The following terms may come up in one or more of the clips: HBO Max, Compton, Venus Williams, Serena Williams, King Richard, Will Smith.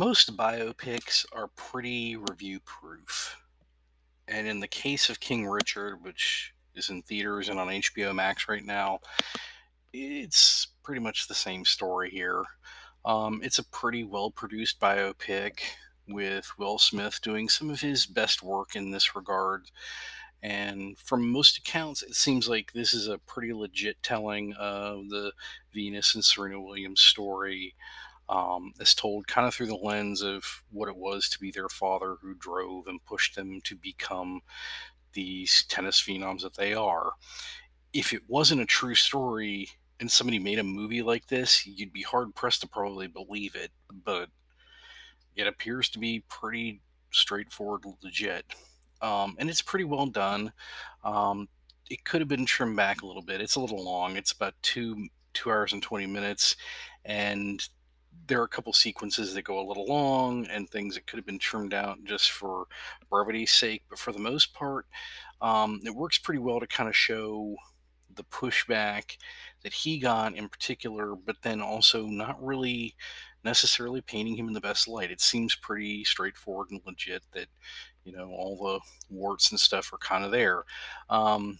Most biopics are pretty review proof. And in the case of King Richard, which is in theaters and on HBO Max right now, it's pretty much the same story here. It's a pretty well-produced biopic with Will Smith doing some of his best work in this regard. And from most accounts, it seems like this is a pretty legit telling of the Venus and Serena Williams story, as told kind of through the lens of what it was to be their father who drove and pushed them to become these tennis phenoms that they are. If it wasn't a true story and somebody made a movie like this, you'd be hard-pressed to probably believe it, but it appears to be pretty straightforward, legit. And it's pretty well done. It could have been trimmed back a little bit. It's a little long. It's about two hours and 20 minutes. And there are a couple sequences that go a little long and things that could have been trimmed out just for brevity's sake. But for the most part, it works pretty well to kind of show the pushback that he got in particular, but then also not really necessarily painting him in the best light. It seems pretty straightforward and legit that, you know, all the warts and stuff are kind of there.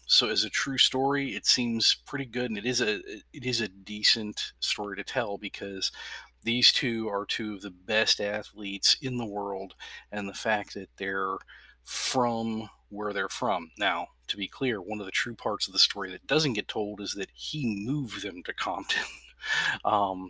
So as a true story, it seems pretty good, and it is a decent story to tell because these two are two of the best athletes in the world, and the fact that they're from where they're from. Now, to be clear, one of the true parts of the story that doesn't get told is that he moved them to Compton.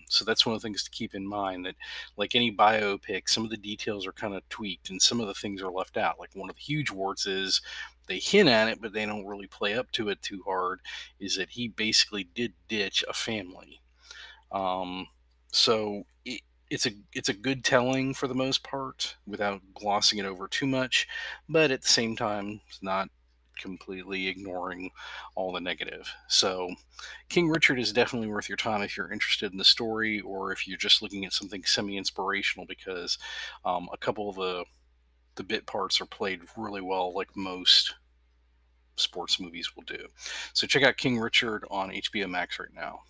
So that's one of the things to keep in mind, that like any biopic, some of the details are kind of tweaked and some of the things are left out. Like one of the huge warts is they hint at it, but they don't really play up to it too hard, is that he basically did ditch a family. So it's a good telling for the most part without glossing it over too much, but at the same time, it's not completely ignoring all the negative. So King Richard is definitely worth your time if you're interested in the story or if you're just looking at something semi-inspirational, because a couple of the bit parts are played really well, like most sports movies will do. So check out King Richard on HBO Max right now.